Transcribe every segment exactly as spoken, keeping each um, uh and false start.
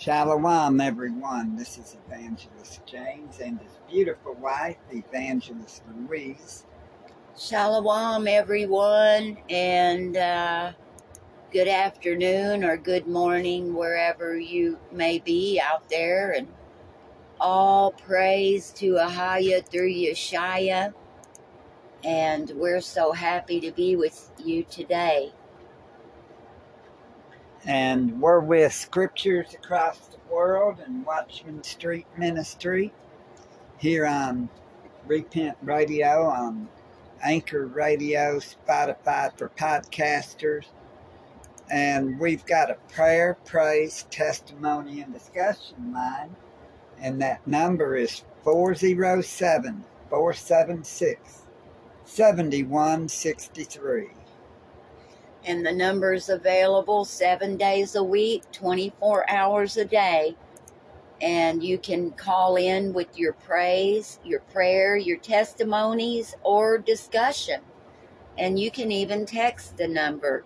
Shalom, everyone. This is Evangelist James and his beautiful wife, Evangelist Louise. Shalom, everyone, and uh, good afternoon or good morning, wherever you may be out there. And all praise to A'HÂYÂH through Yashaya. And we're so happy to be with you today. And we're with Scriptures Across the World and Watchman Street Ministry here on Repent Radio, on Anchor Radio, Spotify for podcasters. And we've got a prayer, praise, testimony, and discussion line. And that number is four oh seven, four seven six, seven one six three. And the number's available seven days a week, twenty-four hours a day. And you can call in with your praise, your prayer, your testimonies, or discussion. And you can even text the number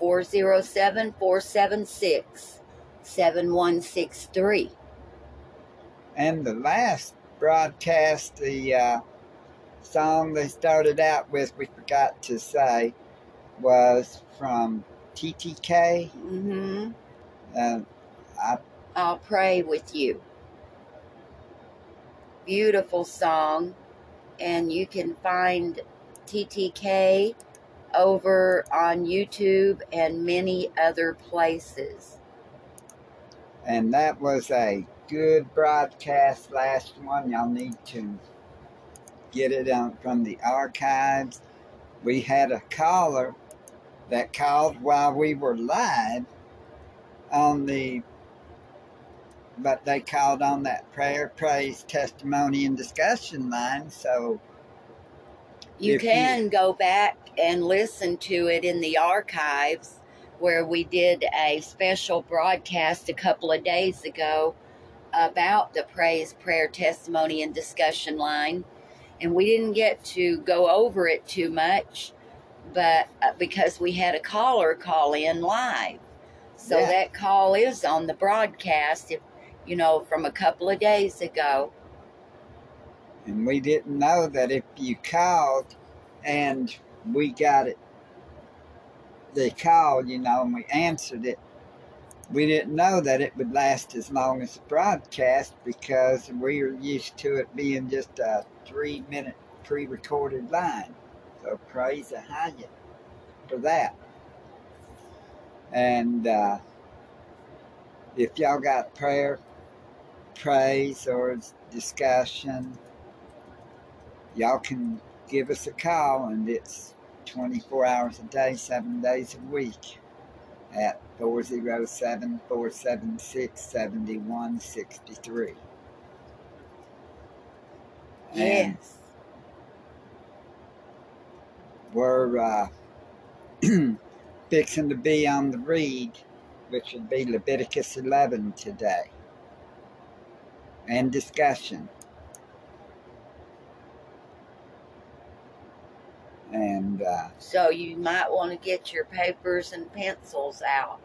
four oh seven, four seven six, seven one six three. And the last broadcast, the uh, song they started out with, we forgot to say, was from T T K. Mm-hmm. Uh, I, I'll pray with you. Beautiful song. And you can find T T K over on YouTube and many other places. And that was a good broadcast, last one. Y'all need to get it on from the archives. We had a caller that called while we were live on the, but they called on that prayer, praise, testimony, and discussion line. So you can you, go back and listen to it in the archives where we did a special broadcast a couple of days ago about the praise, prayer, testimony, and discussion line. And we didn't get to go over it too much, but uh, because we had a caller call in live. So yeah, that call is on the broadcast, if, you know, from a couple of days ago. And we didn't know that if you called and we got it, the call, you know, and we answered it, we didn't know that it would last as long as the broadcast, because we were used to it being just a three-minute pre-recorded line. So praise A'HÂYÂH for that. And uh, if y'all got prayer, praise, or discussion, y'all can give us a call, and it's twenty-four hours a day, seven days a week at four oh seven, four seven six, seven one six three. Yes. And we're uh, fixing to be on the read, which would be Leviticus eleven today, and discussion. And uh, so you might want to get your papers and pencils out.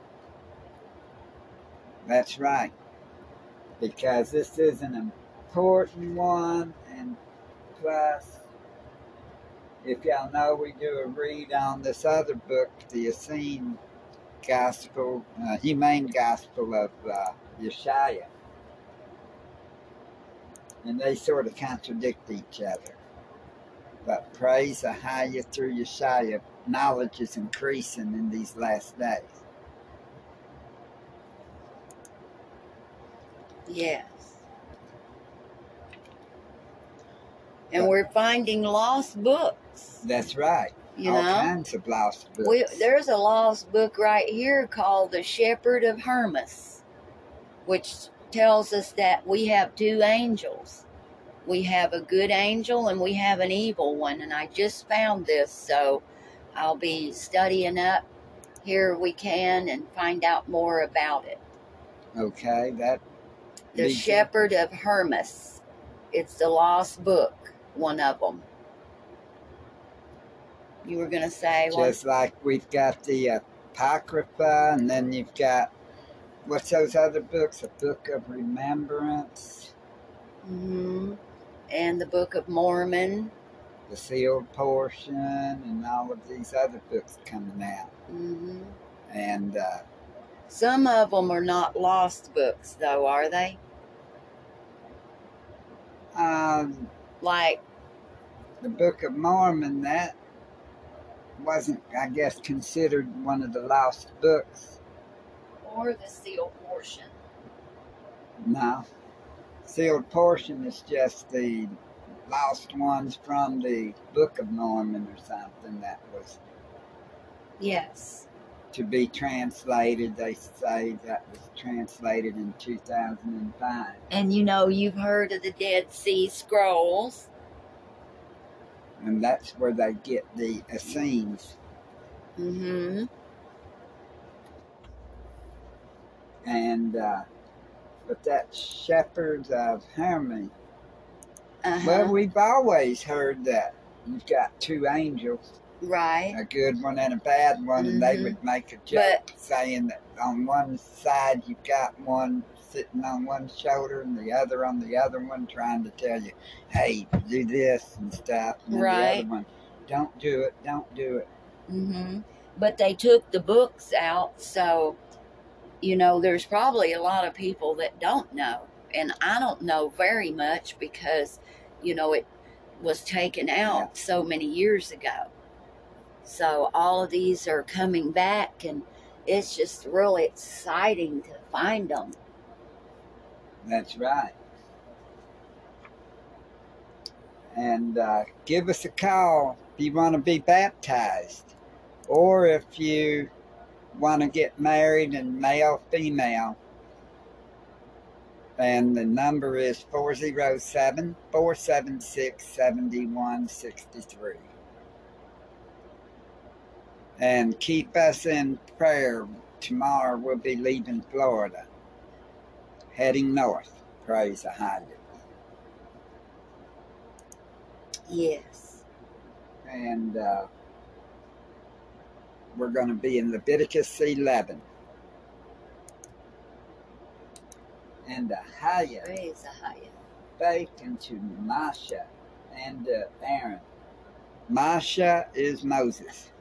That's right, because this is an important one. And plus, if y'all know, we do a read on this other book, the Essene Gospel, uh, Humane Gospel of uh, Yashaya. And they sort of contradict each other. But praise A'HÂYÂH through Yashaya. Knowledge is increasing in these last days. Yes. And but, we're finding lost books. That's right. You All know? kinds of lost books. We, there's a lost book right here called The Shepherd of Hermas, which tells us that we have two angels. We have a good angel and we have an evil one. And I just found this, so I'll be studying up here we can and find out more about it. Okay, that... The Shepherd of Hermas. It's the lost book, one of them. You were going to say... Just what? Like we've got the Apocrypha, and then you've got what's those other books? The Book of Remembrance. Mm-hmm. And the Book of Mormon. The Sealed Portion and all of these other books coming out. Mm-hmm. And uh, some of them are not lost books, though, are they? Um, like the Book of Mormon, that wasn't, I guess, considered one of the lost books. Or the Sealed Portion. No. Sealed Portion is just the lost ones from the Book of Mormon or something that was... Yes. To be translated, they say that was translated in two thousand five. And you know, you've heard of the Dead Sea Scrolls. And that's where they get the Essenes. Mm-hmm. And, uh, but that Shepherd of Hermas. Uh-huh. Well, we've always heard that you've got two angels. Right. A good one and a bad one, mm-hmm. and they would make a joke but, saying that on one side you've got one sitting on one shoulder and the other on the other one trying to tell you, hey, do this and stuff. And right. The other one, don't do it, don't do it. Mm-hmm. But they took the books out, so, you know, there's probably a lot of people that don't know. And I don't know very much because, you know, it was taken out yeah. so many years ago. So all of these are coming back, and it's just really exciting to find them. That's right. And uh, give us a call if you want to be baptized, or if you want to get married and male, female. And the number is four oh seven, four seven six, seven one six three. And keep us in prayer. Tomorrow we'll be leaving Florida, heading north. Praise A'HÂYÂH. Yes. And uh, we're going to be in Leviticus eleven. And A'HÂYÂH, praise A'HÂYÂH, faith unto Masha and uh, Aaron. Masha is Moses.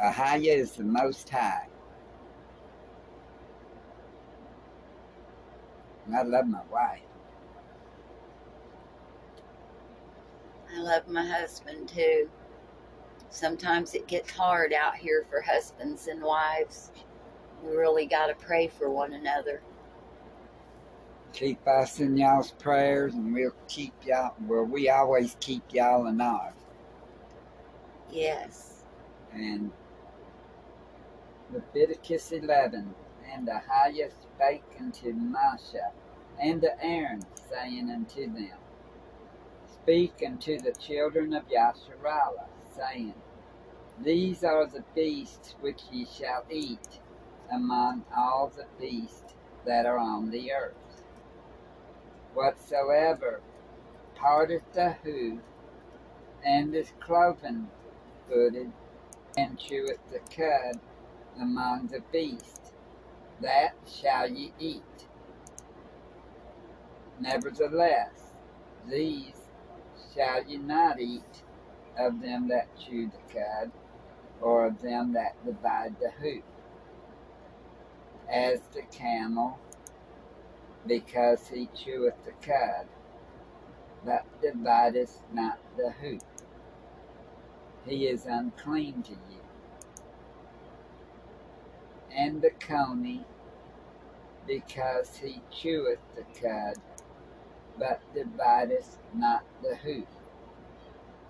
A'HÂYÂH is the Most High. And I love my wife. I love my husband too. Sometimes it gets hard out here for husbands and wives. We really got to pray for one another. Keep us in y'all's prayers, and we'll keep y'all, well, we always keep y'all in ours. Yes. And Leviticus eleven, and A'HÂYÂH spake unto Masha and to Aaron, saying unto them, speak unto the children of Yasharallah, saying, these are the beasts which ye shall eat among all the beasts that are on the earth. Whatsoever parteth the hoof, and is cloven-footed, and cheweth the cud among the beasts, that shall ye eat. Nevertheless, these shall ye not eat of them that chew the cud, or of them that divide the hoof. As the camel, because he cheweth the cud, but divideth not the hoof. He is unclean to you. And the coney, because he cheweth the cud, but divideth not the hoof.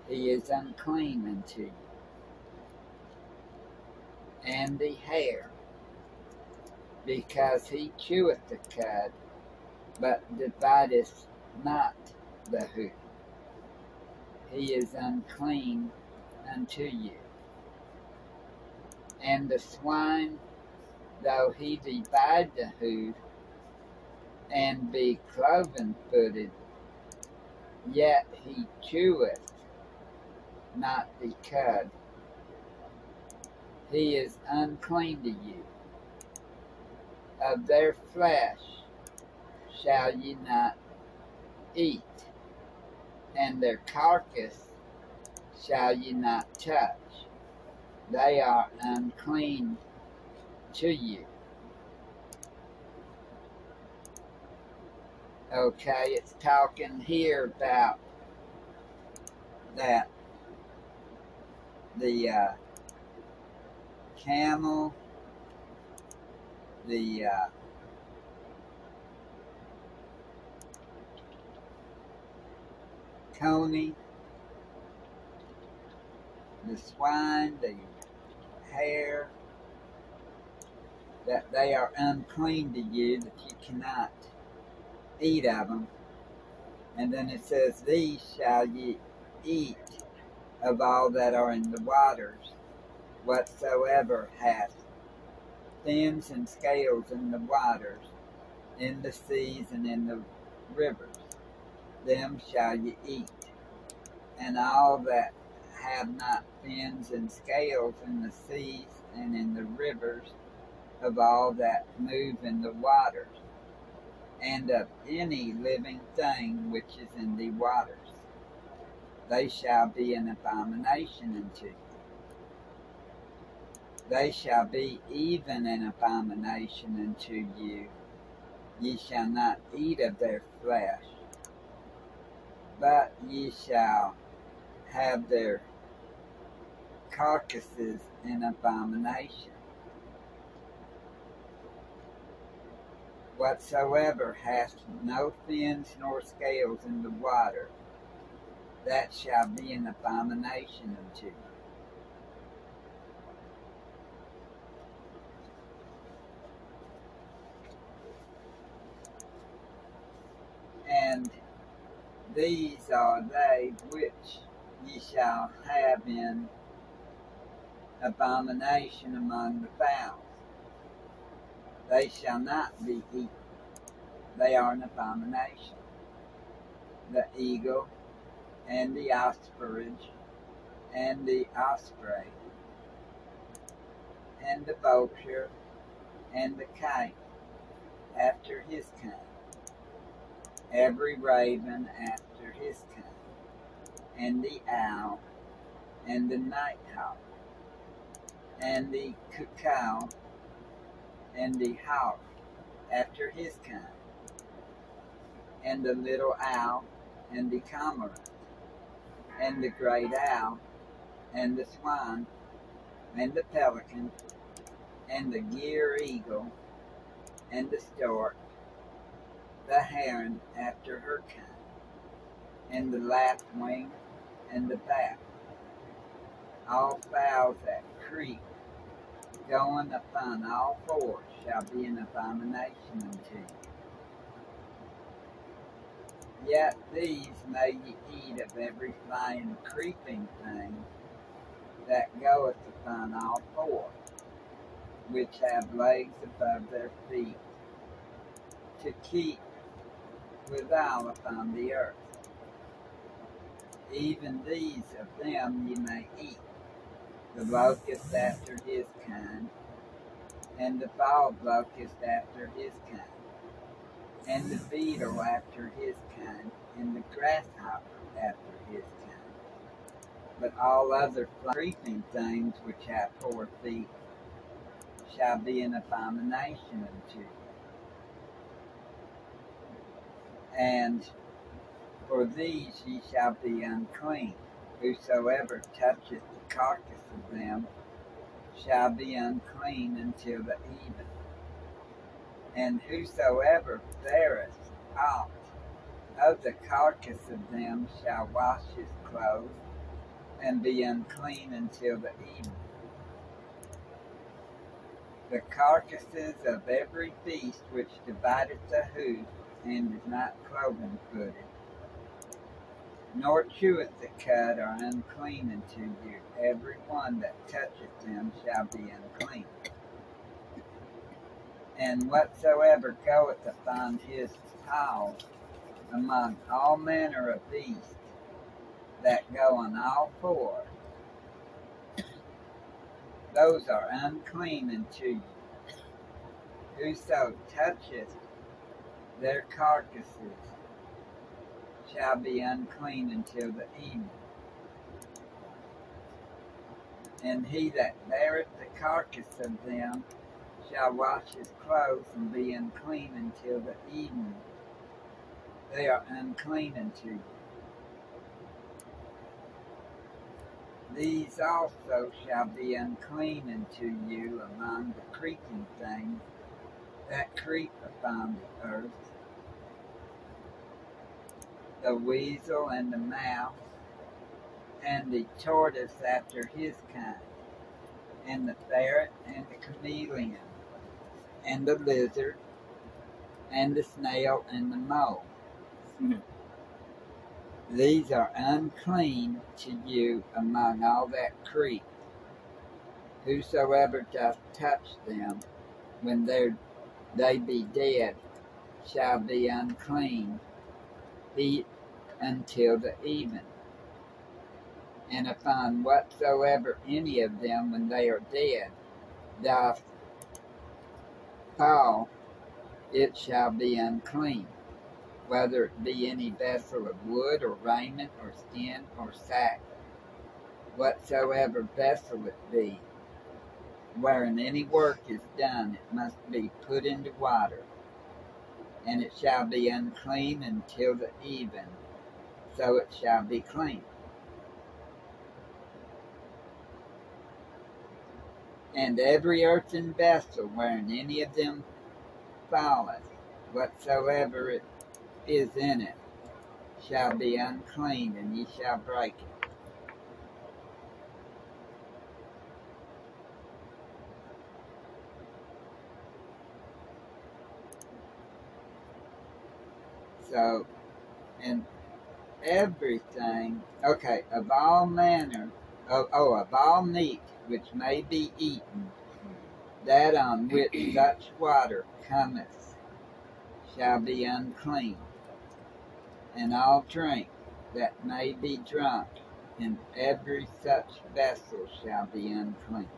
He is unclean unto you. And the hare, because he cheweth the cud, but divideth not the hoof. He is unclean unto you. And the swine, though he divide the hoof, and be cloven-footed, yet he cheweth not the cud. He is unclean to you. of their flesh shall ye not eat, and their carcass shall ye not touch. They are unclean to you. Okay, it's talking here about that the uh, camel, the uh, coney, the swine, the hare, that they are unclean to you, that you cannot eat of them. And then it says, these shall ye eat of all that are in the waters, whatsoever hath fins and scales in the waters, in the seas and in the rivers, them shall ye eat. And all that have not fins and scales in the seas and in the rivers, of all that move in the waters, and of any living thing which is in the waters, they shall be an abomination unto you. They shall be even an abomination unto you. Ye shall not eat of their flesh, but ye shall have their carcasses an abomination. Whatsoever hath no fins nor scales in the water, that shall be an abomination unto you. And these are they which ye shall have in abomination among the fowls. They shall not be eaten. They are an abomination. The eagle, and the ostrich, and the osprey, and the vulture, and the kite, after his kind. Every raven after his kind, and the owl, and the nighthawk, and the cuckoo, and the hawk after his kind, and the little owl, and the cormorant, and the great owl, and the swan, and the pelican, and the gyre eagle, and the stork, the heron after her kind, and the lapwing, and the bat, all fowls that creep, going upon all four, shall be an abomination unto you. Yet these may ye eat of every flying, creeping thing that goeth upon all four, which have legs above their feet, to keep withal upon the earth. Even these of them ye may eat, the locust after his kind, and the bald locust after his kind, and the beetle after his kind, and the grasshopper after his kind. But all other creeping things which have four feet shall be an abomination unto you. And for these ye shall be unclean. Whosoever toucheth the carcass of them shall be unclean until the even. And whosoever beareth aught of the carcass of them shall wash his clothes, and be unclean until the even. The carcasses of every beast which divideth the hoof, and is not cloven-footed, nor cheweth the cud, are unclean unto you. Every one that toucheth them shall be unclean. And whatsoever goeth upon his paws among all manner of beasts that go on all four, those are unclean unto you. whoso toucheth their carcasses shall be unclean until the evening. And he that beareth the carcass of them shall wash his clothes and be unclean until the evening. They are unclean unto you. These also shall be unclean unto you among the creeping things that creep upon the earth, the weasel and the mouse, and the tortoise after his kind, and the ferret, and the chameleon, and the lizard, and the snail, and the mole. Mm-hmm. These are unclean to you among all that creep. Whosoever doth touch them, when they be dead, shall be unclean, be until the even. And upon whatsoever any of them, when they are dead, doth fall, it shall be unclean, whether it be any vessel of wood, or raiment, or skin, or sack, whatsoever vessel it be, wherein any work is done, it must be put into water, and it shall be unclean until the even, so it shall be clean. And every earthen vessel wherein any of them falleth, whatsoever it is in it, shall be unclean, and ye shall break it. So, and everything, okay, of all manner, oh, oh of all meat, which may be eaten, that on which such water cometh shall be unclean, and all drink that may be drunk in every such vessel shall be unclean.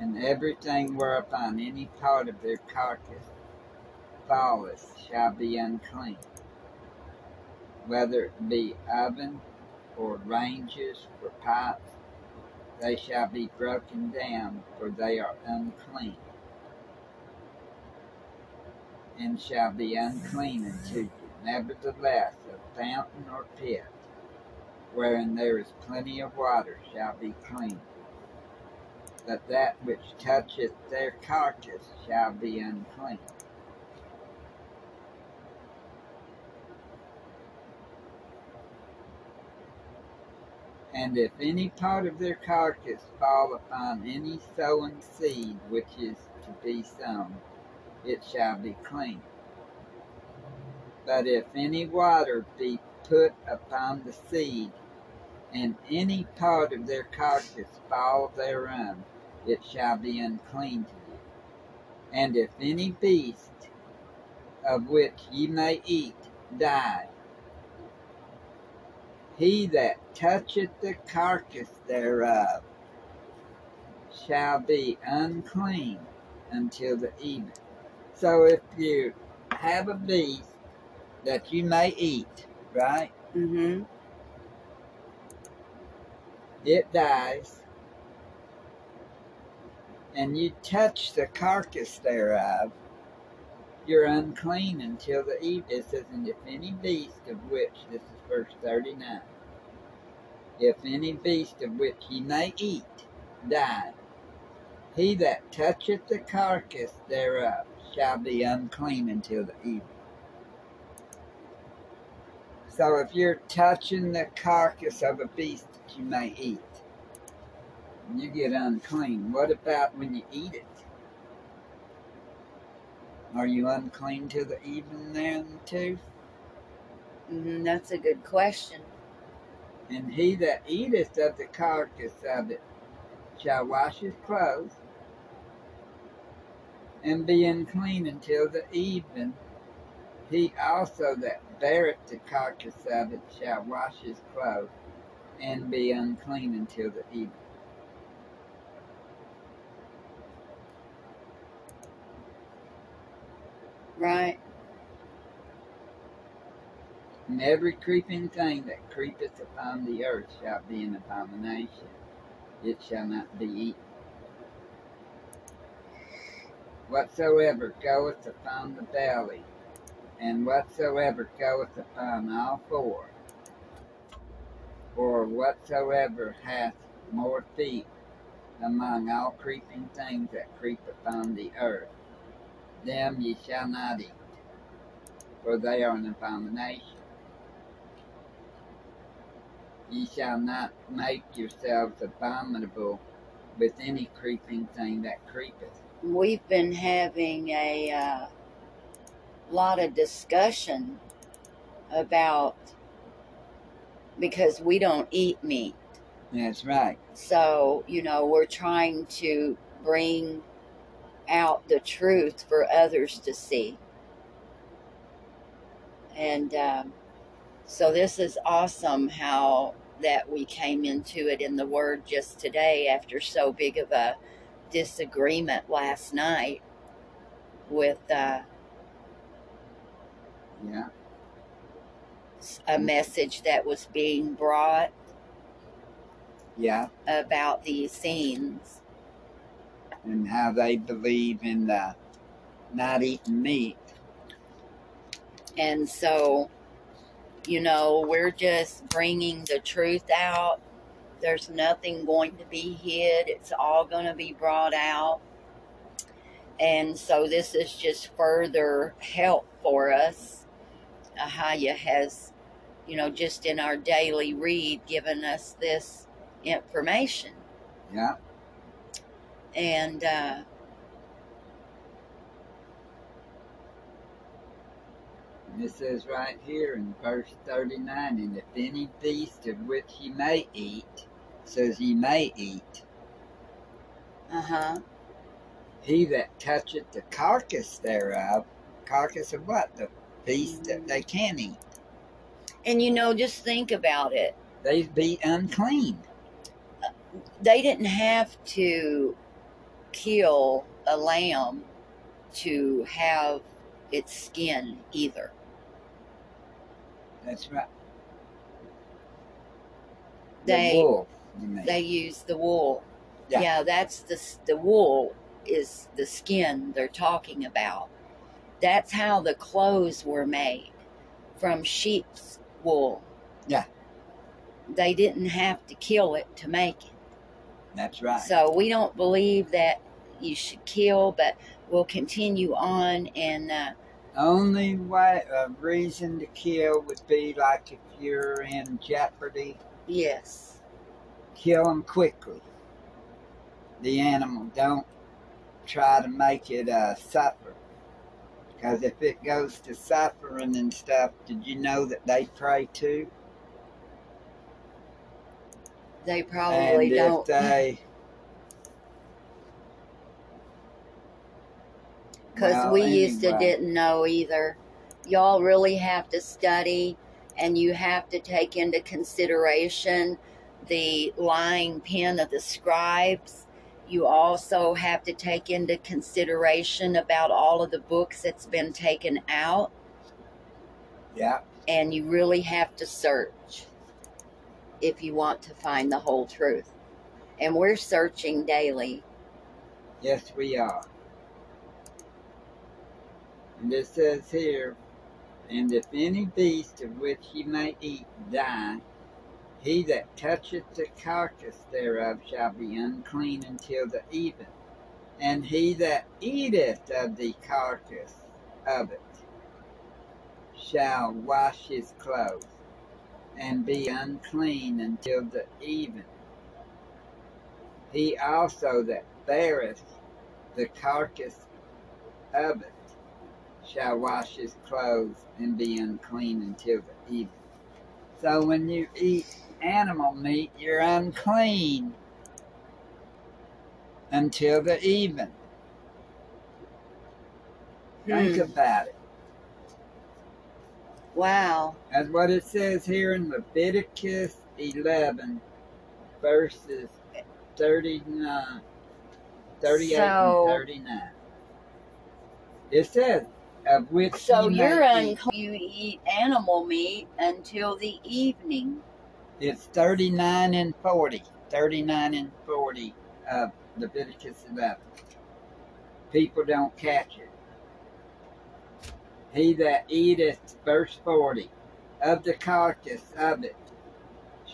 And everything whereupon any part of their carcass falleth shall be unclean, whether it be oven or ranges or pipes, they shall be broken down, for they are unclean, and shall be unclean unto you. Nevertheless, a fountain or pit, wherein there is plenty of water, shall be clean. But that which toucheth their carcass shall be unclean. And if any part of their carcass fall upon any sown seed which is to be sown, it shall be clean. But if any water be put upon the seed, and any part of their carcass fall thereon, it shall be unclean to you. And if any beast of which ye may eat die, he that toucheth the carcass thereof shall be unclean until the evening. So if you have a beast that you may eat, right? Mm-hmm. It dies, and you touch the carcass thereof, you're unclean until the evening. It says, and if any beast of which, this is verse thirty-nine, if any beast of which he may eat die, he that toucheth the carcass thereof shall be unclean until the evening. So if you're touching the carcass of a beast that you may eat, you get unclean. What about when you eat it? Are you unclean till the evening then, too? Mm, that's a good question. And he that eateth of the carcass of it shall wash his clothes and be unclean until the evening. He also that beareth the carcass of it shall wash his clothes and be unclean until the evening. Right. And every creeping thing that creepeth upon the earth shall be an abomination. It shall not be eaten. Whatsoever goeth upon the belly, and whatsoever goeth upon all four, or whatsoever hath more feet among all creeping things that creep upon the earth, them ye shall not eat, for they are an abomination. Ye shall not make yourselves abominable with any creeping thing that creepeth. We've been having a uh, lot of discussion about, because we don't eat meat. That's right. So, you know, we're trying to bring out the truth for others to see. And um, so this is awesome how that we came into it in the Word just today after so big of a disagreement last night with uh, yeah. a message that was being brought yeah. about the Essenes. And how they believe in the not eating meat. And so, you know, we're just bringing the truth out. There's nothing going to be hid. It's all going to be brought out. And so this is just further help for us. A'HÂYÂH has, you know, just in our daily read, given us this information. Yeah. And uh, it says right here in verse thirty-nine, and if any beast of which ye may eat, says ye may eat. Uh-huh. He that toucheth the carcass thereof, carcass of what? The beast mm-hmm. that they can eat. And you know, just think about it. They'd be unclean. They didn't have to kill a lamb to have its skin either. That's right. They, the wool, you mean. They use the wool. Yeah. yeah, that's the the wool is the skin they're talking about. That's how the clothes were made, from sheep's wool. Yeah. They didn't have to kill it to make it. That's right. So we don't believe that you should kill, but we'll continue on and... Uh, Only way, uh, reason to kill would be like if you're in jeopardy. Yes. Kill them quickly. The animal. Don't try to make it uh, suffer. Because if it goes to suffering and stuff, did you know that they pray too? They probably and don't. If they... Because well, we anyway. used to didn't know either. Y'all really have to study, and you have to take into consideration the lying pen of the scribes. You also have to take into consideration about all of the books that's been taken out. Yeah. And you really have to search if you want to find the whole truth. And we're searching daily. Yes, we are. And it says here, and if any beast of which he may eat die, he that toucheth the carcass thereof shall be unclean until the even. And he that eateth of the carcass of it shall wash his clothes, and be unclean until the even. He also that beareth the carcass of it shall wash his clothes, and be unclean until the even. So when you eat animal meat, you're unclean until the even. Hmm. Think about it. Wow. That's what it says here in Leviticus eleven, verses thirty-nine, thirty-eight so, and thirty-nine. It says, of which so you you're unclean. You eat animal meat until the evening. It's thirty-nine and forty. Thirty-nine and forty of Leviticus eleven. People don't catch it. He that eateth, verse forty, of the carcass of it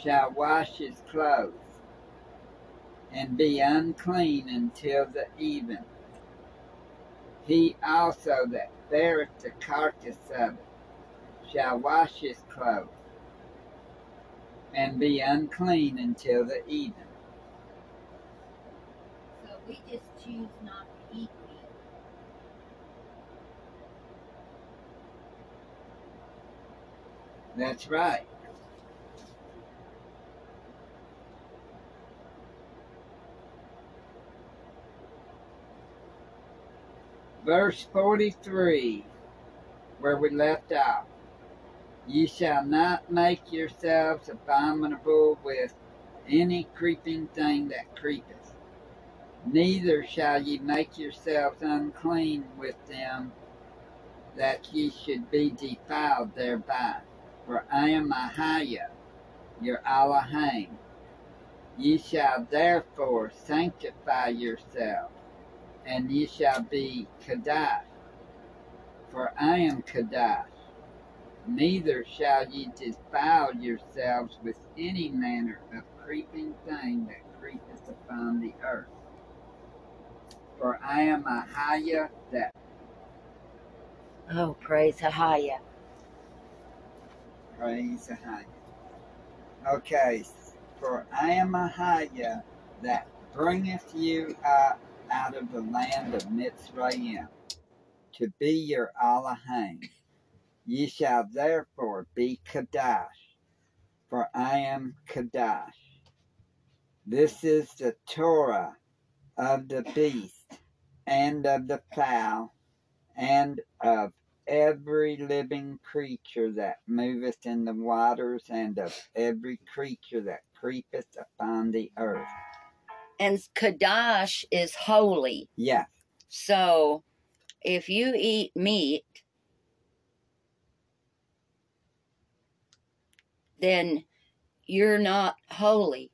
shall wash his clothes and be unclean until the even. He also that beareth the carcass of it shall wash his clothes and be unclean until the even. So we just choose not to eat. That's right. Verse forty-three, where we left off. Ye shall not make yourselves abominable with any creeping thing that creepeth. Neither shall ye make yourselves unclean with them, that ye should be defiled thereby. For I am A'HÂYÂH, your Elohim. Ye shall therefore sanctify yourselves, and ye shall be Kadosh, for I am Kadosh. Neither shall ye defile yourselves with any manner of creeping thing that creepeth upon the earth. For I am A'HÂYÂH that... Oh, praise A'HÂYÂH. Praise A'HÂYÂH. Okay, for I am A'HÂYÂH that bringeth you up out of the land of Mitzrayim, to be your Elohim. Ye shall therefore be Kadosh, for I am Kadosh. This is the Torah of the beast, and of the fowl, and of every living creature that moveth in the waters, and of every creature that creepeth upon the earth. And Kadosh is holy. Yeah. So, if you eat meat, then you're not holy.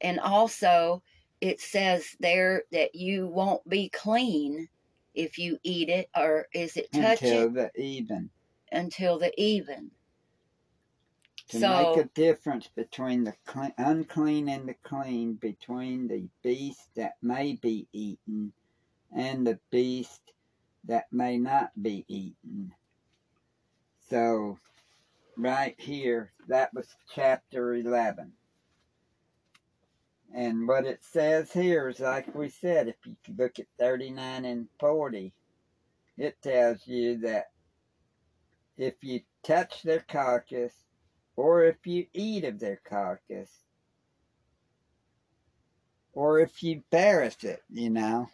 And also, it says there that you won't be clean if you eat it, or is it touch until it? Until the even. Until the even. To so, make a difference between the clean, unclean and the clean, between the beast that may be eaten and the beast that may not be eaten. So, right here, that was chapter eleven. And what it says here is, like we said, if you look at thirty-nine and forty, it tells you that if you touch their carcass, or if you eat of their carcass, or if you beareth it, you know,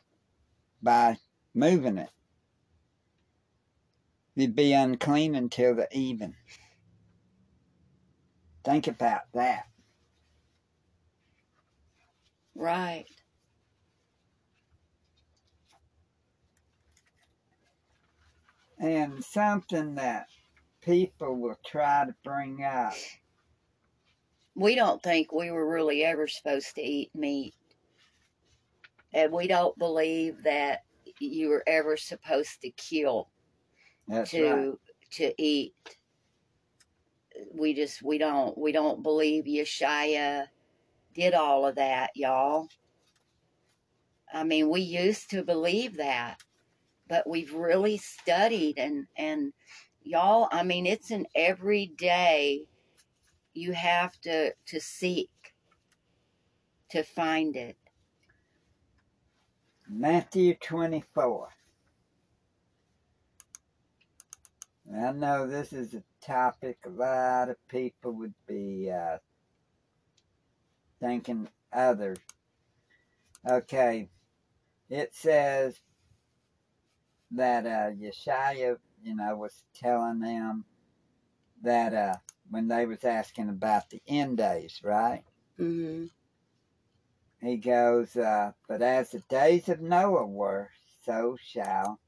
by moving it, you'd be unclean until the even. Think about that. Right. And something that people will try to bring up. We don't think we were really ever supposed to eat meat. And we don't believe that you were ever supposed to kill. That's to, right. To eat. We just, we don't, we don't believe Yashaya did all of that, y'all. I mean, we used to believe that, but we've really studied and, and y'all, I mean, it's an everyday you have to, to seek to find it. Matthew twenty-four. I know this is a topic a lot of people would be uh, thinking others. Okay, it says that uh, Yashaya, you know, was telling them that uh, when they was asking about the end days, right? Mm-hmm. He goes, uh, but as the days of Noah were, so shall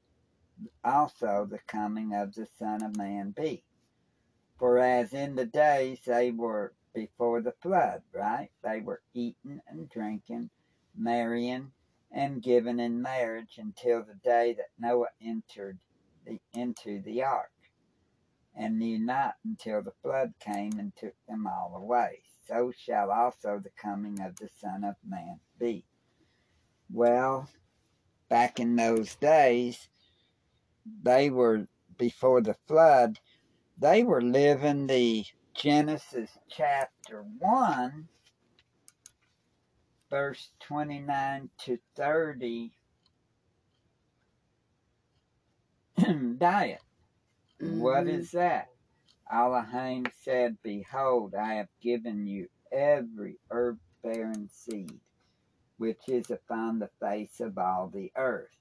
also the coming of the Son of Man be. For as in the days they were before the flood, right? They were eating and drinking, marrying and giving in marriage until the day that Noah entered the, into the ark, and knew not until the flood came and took them all away. So shall also the coming of the Son of Man be. Well, back in those days, they were, before the flood, they were living the Genesis chapter one, verse twenty-nine to thirty diet. Mm-hmm. What is that? Elohim said, "Behold, I have given you every herb-bearing seed, which is upon the face of all the earth,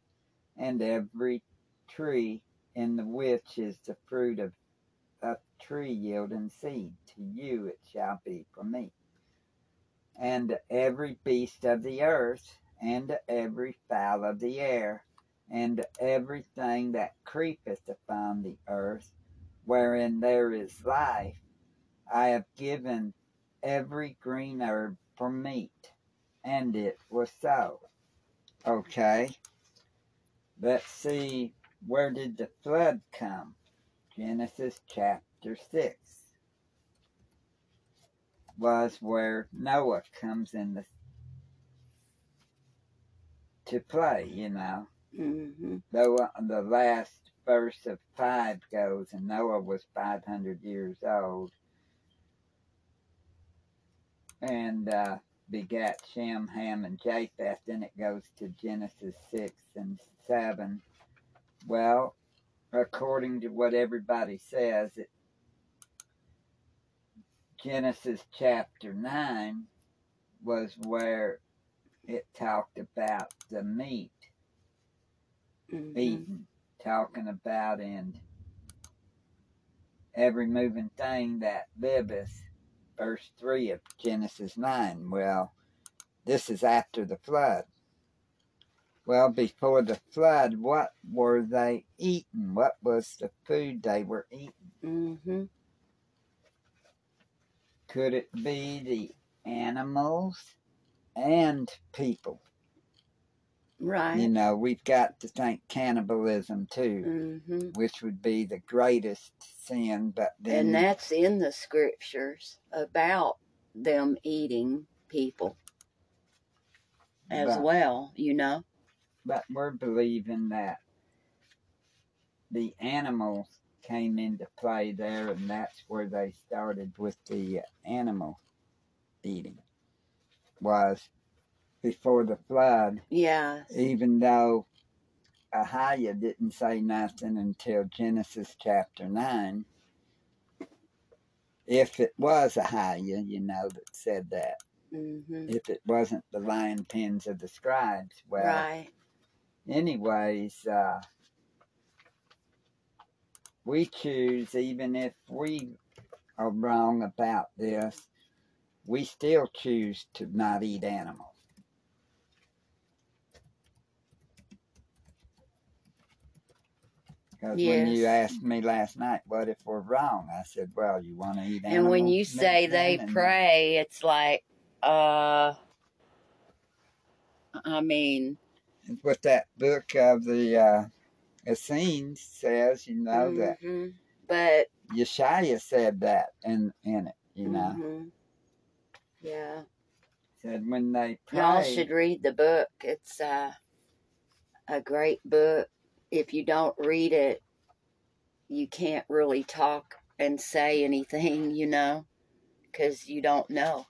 and every tree in the which is the fruit of a tree yielding seed. To you it shall be for meat. And to every beast of the earth, and to every fowl of the air, and to everything that creepeth upon the earth, wherein there is life, I have given every green herb for meat." And it was so. Okay. Let's see, where did the flood come? Genesis chapter six was where Noah comes in the, to play, you know. Mm-hmm. Noah, the last verse of five goes, and Noah was five hundred years old and uh, begat Shem, Ham, and Japheth. Then it goes to Genesis six and seven. Well, according to what everybody says, it, Genesis chapter nine was where it talked about the meat, mm-hmm, eaten, talking about in every moving thing that liveth, verse three of Genesis nine. Well, this is after the flood. Well, before the flood, what were they eating? What was the food they were eating? Mm-hmm. Could it be the animals and people? Right. You know, we've got to think cannibalism too, mm-hmm, which would be the greatest sin. But then, and that's in the scriptures about them eating people as but, well, you know. But we're believing that the animals came into play there, and that's where they started with the animal eating, was before the flood. Yeah. Even though A'HÂYÂH didn't say nothing until Genesis chapter nine. If it was A'HÂYÂH, you know, that said that. Mm-hmm. If it wasn't the lion pens of the scribes. Well, right. Anyways, uh, we choose, even if we are wrong about this, we still choose to not eat animals. Because yes, when you asked me last night, what if we're wrong? I said, well, you want to eat animals. And when you say they pray, them. It's like, uh, I mean. It's what that book of the uh, Essenes says, you know, mm-hmm, that. But Yashaya said that in, in it, you know. Mm-hmm. Yeah. Said when they pray. Y'all should read the book. It's uh, a great book. If you don't read it, you can't really talk and say anything, you know, because you don't know.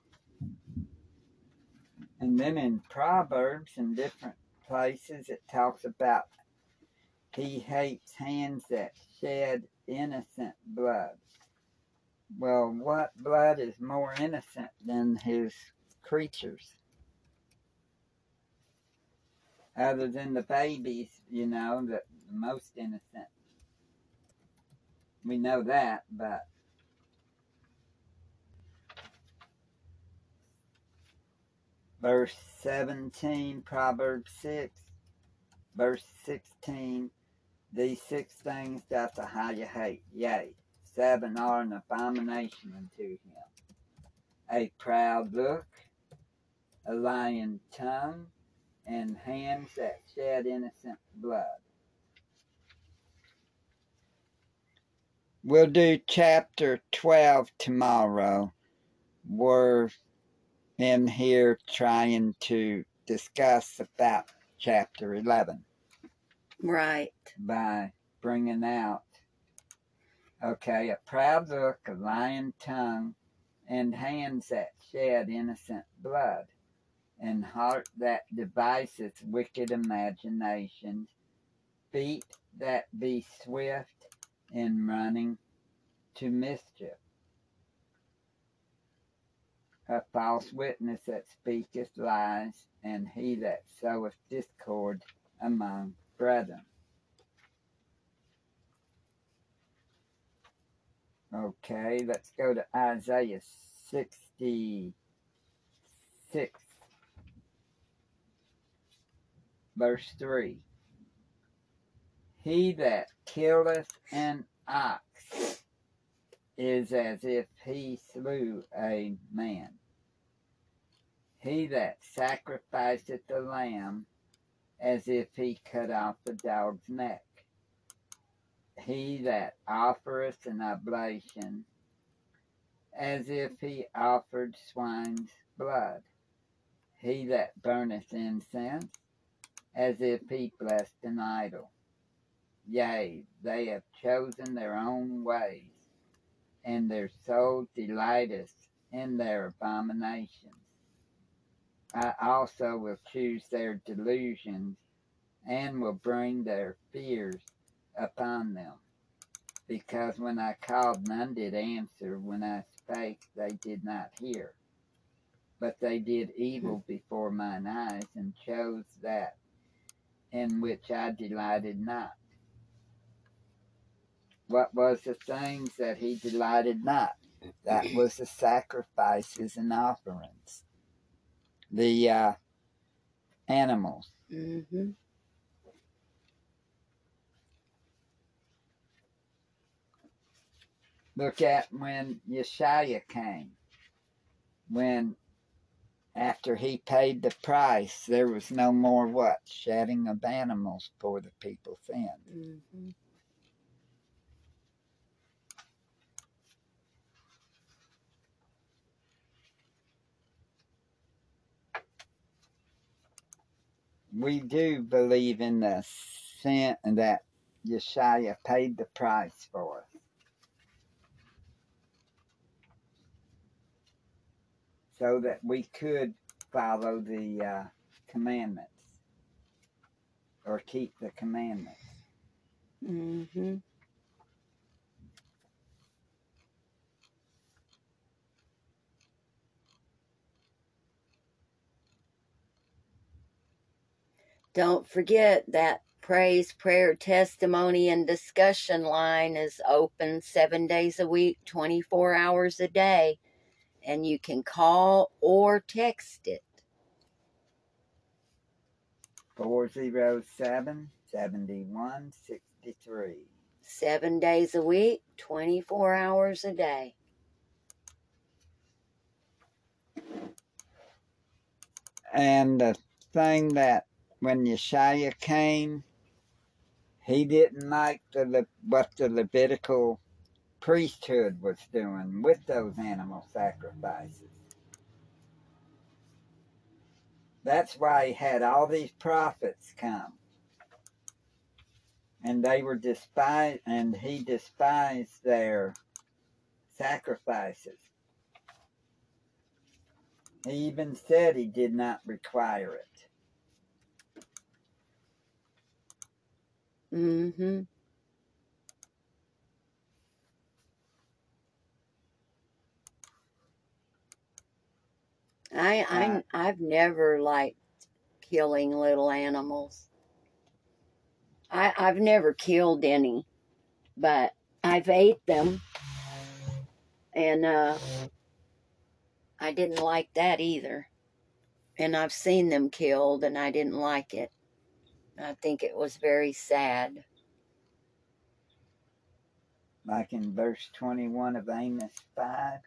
And then in Proverbs and different places, it talks about he hates hands that shed innocent blood. Well, what blood is more innocent than his creatures? Other than the babies, you know, the most innocent. We know that, but verse seventeen, Proverbs six, verse sixteen, These six things doth A'HÂYÂH hate, yea, seven are an abomination unto him: a proud look, a lying tongue, and hands that shed innocent blood. We'll do chapter twelve tomorrow. We're in here trying to discuss about chapter eleven. Right. By bringing out, okay, a proud look, a lying tongue, and hands that shed innocent blood, and heart that deviseth wicked imaginations, feet that be swift in running to mischief, a false witness that speaketh lies, and he that soweth discord among brethren. Okay, let's go to Isaiah sixty-six, verse three. He that killeth an ox is as if he slew a man. He that sacrificeth a lamb, as if he cut off the dog's neck. He that offereth an oblation, as if he offered swine's blood. He that burneth incense, as if he blessed an idol. Yea, they have chosen their own ways, and their soul delighteth in their abominations. I also will choose their delusions, and will bring their fears upon them. Because when I called, none did answer. When I spake, they did not hear. But they did evil before mine eyes, and chose that in which I delighted not. What was the things that he delighted not? That was the sacrifices and offerings, the uh, animals. Mm-hmm. Look at when Yashaya came, when after he paid the price, there was no more what? Shedding of animals for the people's sin. Mm-hmm. We do believe in the sin that Yashaya paid the price for us. So that we could follow the uh, commandments, or keep the commandments. Mm-hmm. Don't forget that praise, prayer, testimony, and discussion line is open seven days a week, twenty-four hours a day. And you can call or text it. four oh seven, seven one six three. Seven days a week, twenty-four hours a day. And the thing that when Yashaya came, he didn't like the Le- what the Levitical priesthood was doing with those animal sacrifices. That's why he had all these prophets come, and they were despised, and he despised their sacrifices. He even said he did not require it. Mm-hmm. I, I'm, I've never liked killing little animals. I, I've never killed any, but I've ate them, and uh, I didn't like that either. And I've seen them killed, and I didn't like it. I think it was very sad. Like in verse twenty-one of Amos five.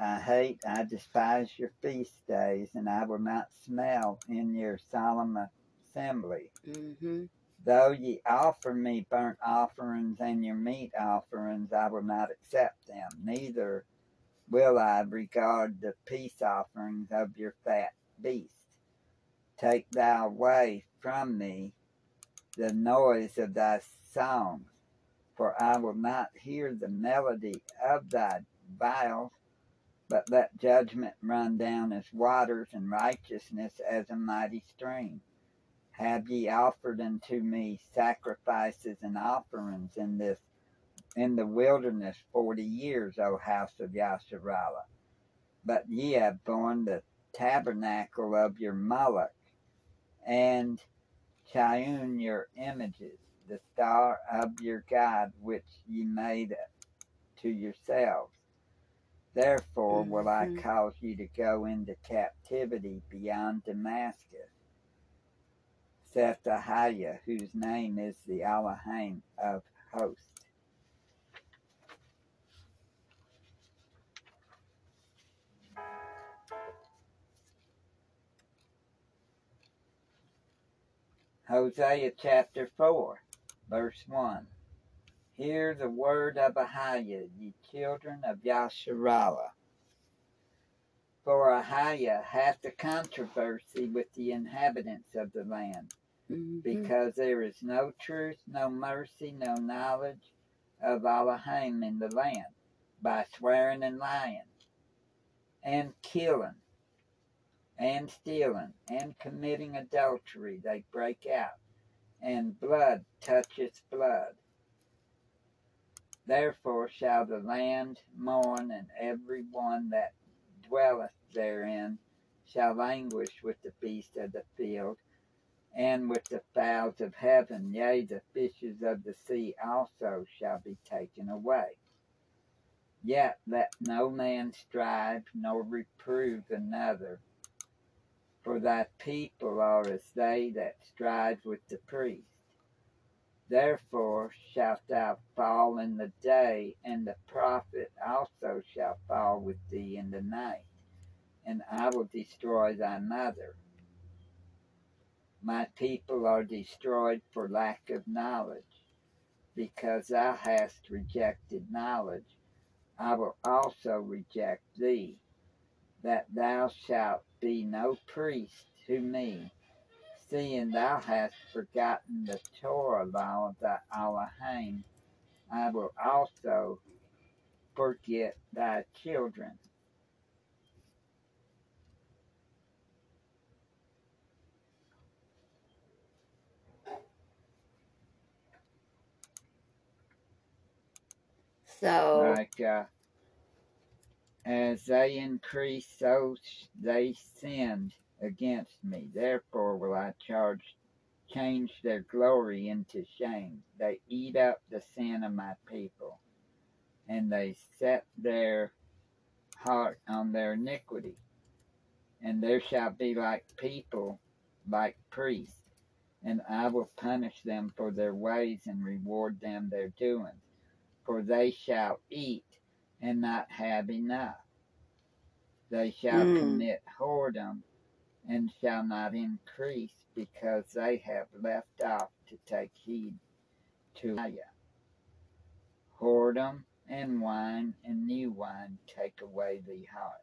I hate, I despise your feast days, and I will not smell in your solemn assembly. Mm-hmm. Though ye offer me burnt offerings and your meat offerings, I will not accept them. Neither will I regard the peace offerings of your fat beasts. Take thou away from me the noise of thy songs, for I will not hear the melody of thy vials, but let judgment run down as waters and righteousness as a mighty stream. Have ye offered unto me sacrifices and offerings in this in the wilderness forty years, O house of Yasharala? But ye have borne the tabernacle of your Moloch, and Chiun your images, the star of your God which ye made to yourselves. Therefore will I cause you to go into captivity beyond Damascus, saith A'HÂYÂH, whose name is the Elohim of hosts. Hosea chapter four, verse one. Hear the word of A'HÂYÂH, ye children of Yasharala. For A'HÂYÂH hath a controversy with the inhabitants of the land, mm-hmm. because there is no truth, no mercy, no knowledge of Elohim in the land, by swearing and lying, and killing, and stealing, and committing adultery, they break out, and blood toucheth blood. Therefore shall the land mourn, and every one that dwelleth therein shall languish with the beasts of the field, and with the fowls of heaven, yea, the fishes of the sea also shall be taken away. Yet let no man strive, nor reprove another, for thy people are as they that strive with the priest. Therefore shalt thou fall in the day, and the prophet also shall fall with thee in the night, and I will destroy thy mother. My people are destroyed for lack of knowledge, because thou hast rejected knowledge. I will also reject thee, that thou shalt be no priest to me, seeing thou hast forgotten the Torah law of thy Elohim. I will also forget thy children. So, like, uh, as they increase, so they sinned against me. Therefore will I charge, change their glory into shame. They eat up the sin of my people, and they set their heart on their iniquity. And there shall be like people, like priests, and I will punish them for their ways and reward them their doings. For they shall eat and not have enough. They shall mm. commit whoredom and shall not increase, because they have left off to take heed to A'HÂYÂH. Whoredom and wine and new wine take away the heart.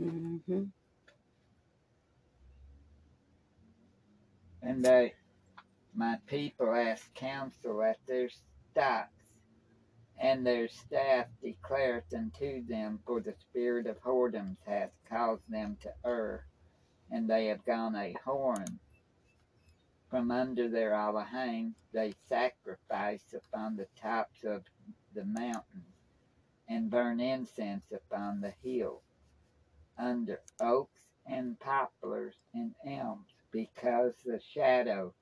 Mm-hmm. And they, my people, ask counsel at their stocks, and their staff declareth unto them, for the spirit of whoredoms hath caused them to err, and they have gone a whoring from under their Elohim. They sacrifice upon the tops of the mountains, and burn incense upon the hill, under oaks and poplars and elms, because the shadow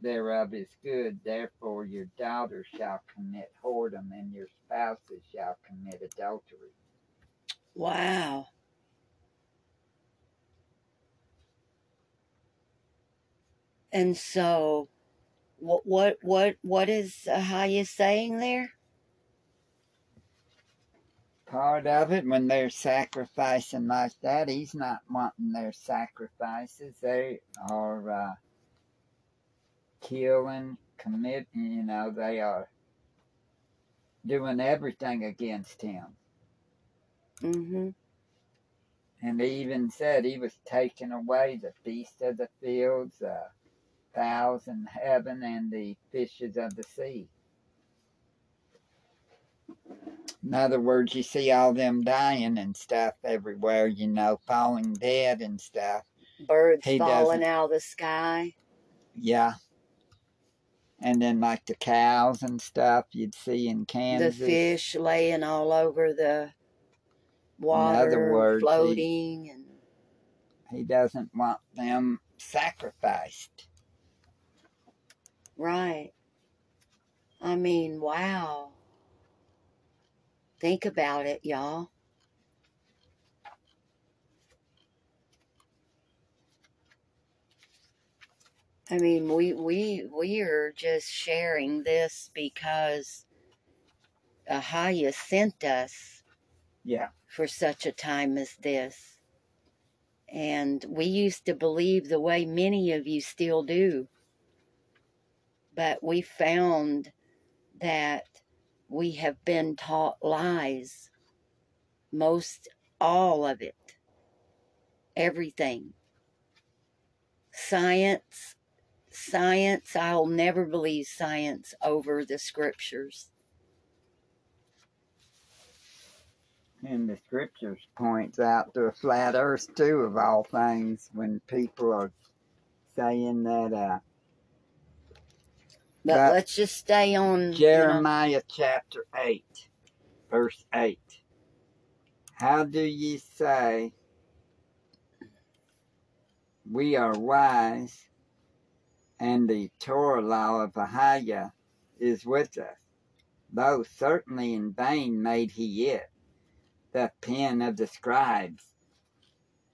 thereof is good. Therefore your daughter shall commit whoredom, and your spouses shall commit adultery. Wow. And so what what what what is A'HÂYÂH saying there? Part of it, when they're sacrificing like that, he's not wanting their sacrifices. They are uh, killing, committing, you know, they are doing everything against him. Mm-hmm. And he even said he was taking away the beasts of the fields, the uh, fowls in heaven, and the fishes of the sea. In other words, you see all them dying and stuff everywhere, you know, falling dead and stuff. Birds he falling out of the sky. Yeah. And then like the cows and stuff you'd see in Kansas. The fish laying all over the water, in other words, floating. He, and he doesn't want them sacrificed. Right. I mean, wow. Think about it, y'all. I mean, we we we are just sharing this because A'HÂYÂH sent us. Yeah. For such a time as this. And we used to believe the way many of you still do. But we found that we have been taught lies. Most all of it. Everything. Science. Science. I'll never believe science over the scriptures. And the scriptures points out to a flat earth too, of all things, when people are saying that. Uh, but, but let's just stay on Jeremiah, you know, chapter eight, verse eight. How do ye say we are wise, and the Torah law of A'HÂYÂH is with us, though certainly in vain made he it. The pen of the scribes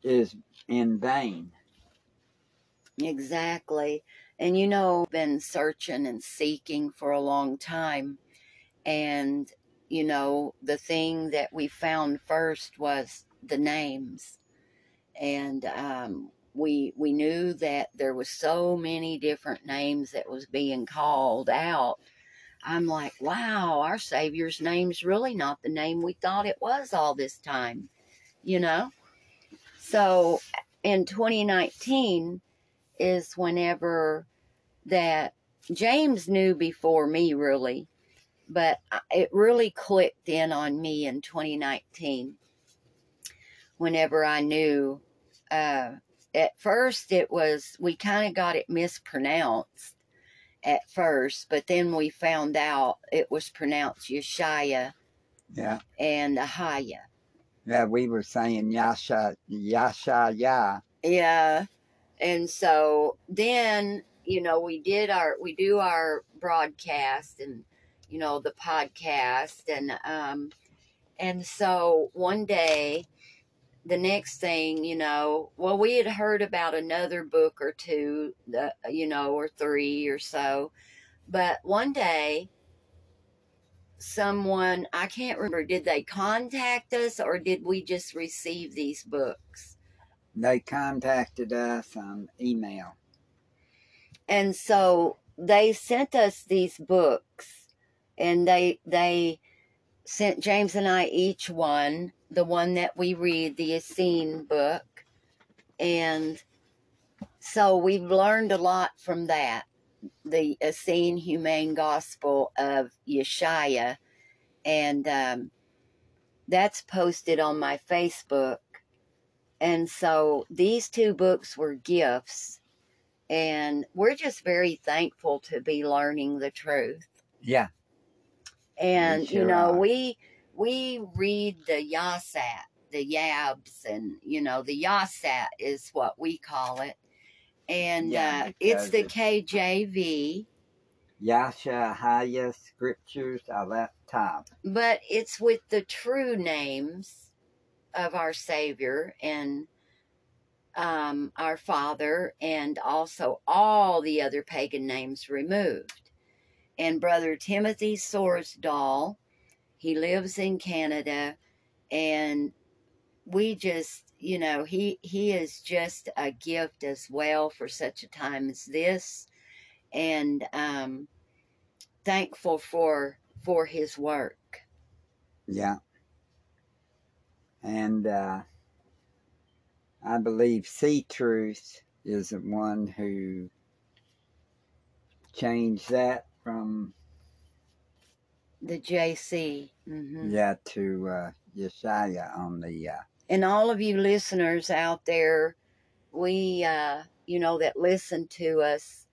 is in vain. Exactly. And you know, been searching and seeking for a long time. And, you know, the thing that we found first was the names. And um, we we knew that there was so many different names that was being called out. I'm like, wow, our Savior's name's really not the name we thought it was all this time, you know? So in twenty nineteen is whenever that James knew before me, really, but it really clicked in on me in twenty nineteen whenever I knew. Uh, at first it was, we kind of got it mispronounced at first, but then we found out it was pronounced Yashaya. Yeah. And A'HÂYÂH. Yeah, we were saying Yasha, Yashaya. Yeah. And so then, you know, we did our, we do our broadcast and, you know, the podcast. And, um, and so one day, the next thing, you know, well, we had heard about another book or two, uh, you know, or three or so. But one day, someone, I can't remember, did they contact us or did we just receive these books? They contacted us on email. And so they sent us these books, and they they sent James and I each one. The one that we read, the Essene book. And so we've learned a lot from that. The Essene Humane Gospel of Yashaya. And um, that's posted on my Facebook. And so these two books were gifts. And we're just very thankful to be learning the truth. Yeah. And, sure, you know, are. we... We read the YASAT, the YABS, and, you know, the YASAT is what we call it. And yeah, uh, it's the K J V. Yashaya A'HÂYÂH scriptures Aleph Tav. But it's with the true names of our Savior and um, our Father, and also all the other pagan names removed. And Brother Timothy Soros Dahl, he lives in Canada, and we just, you know, he, he is just a gift as well for such a time as this, and um, thankful for for his work. Yeah. And uh, I believe Sea Truth is the one who changed that from the J C. Mm-hmm. Yeah, to uh, Yashaya on the... Uh, and all of you listeners out there, we, uh, you know, that listen to us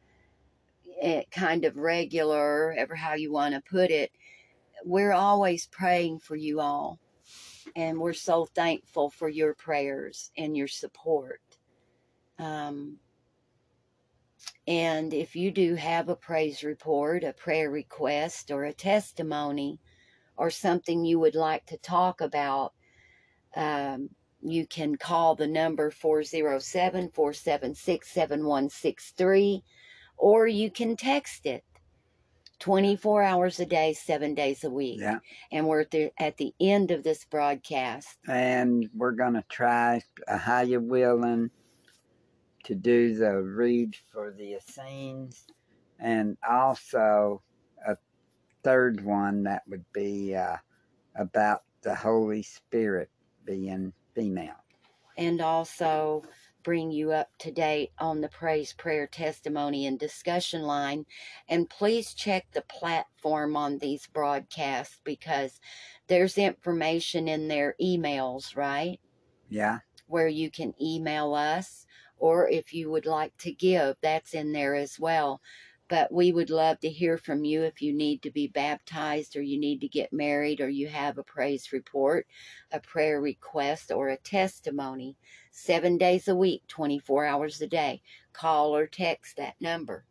kind of regular, ever how you want to put it, we're always praying for you all. And we're so thankful for your prayers and your support. Um, and if you do have a praise report, a prayer request, or a testimony, or something you would like to talk about, um, you can call the number four oh seven, four seven six, seven one six three, or you can text it. twenty-four hours a day, seven days a week. Yeah. And we're at the, at the end of this broadcast. And we're going to try, A'HÂYÂH willing, to do the read for the Essenes. And also a third one that would be uh, about the Holy Spirit being female. And also bring you up to date on the praise, prayer, testimony, and discussion line. And please check the platform on these broadcasts, because there's information in their emails, right? Yeah. Where you can email us, or if you would like to give, that's in there as well. But we would love to hear from you if you need to be baptized, or you need to get married, or you have a praise report, a prayer request, or a testimony. Seven days a week, twenty-four hours a day. Call or text that number.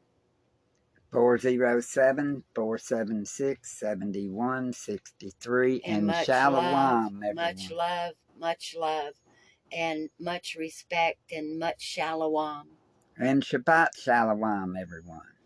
four oh seven, four seven six, seven one six three. And, and much shalom, everyone. Much love, much love, and much respect, and much shalom. And Shabbat shalom, everyone.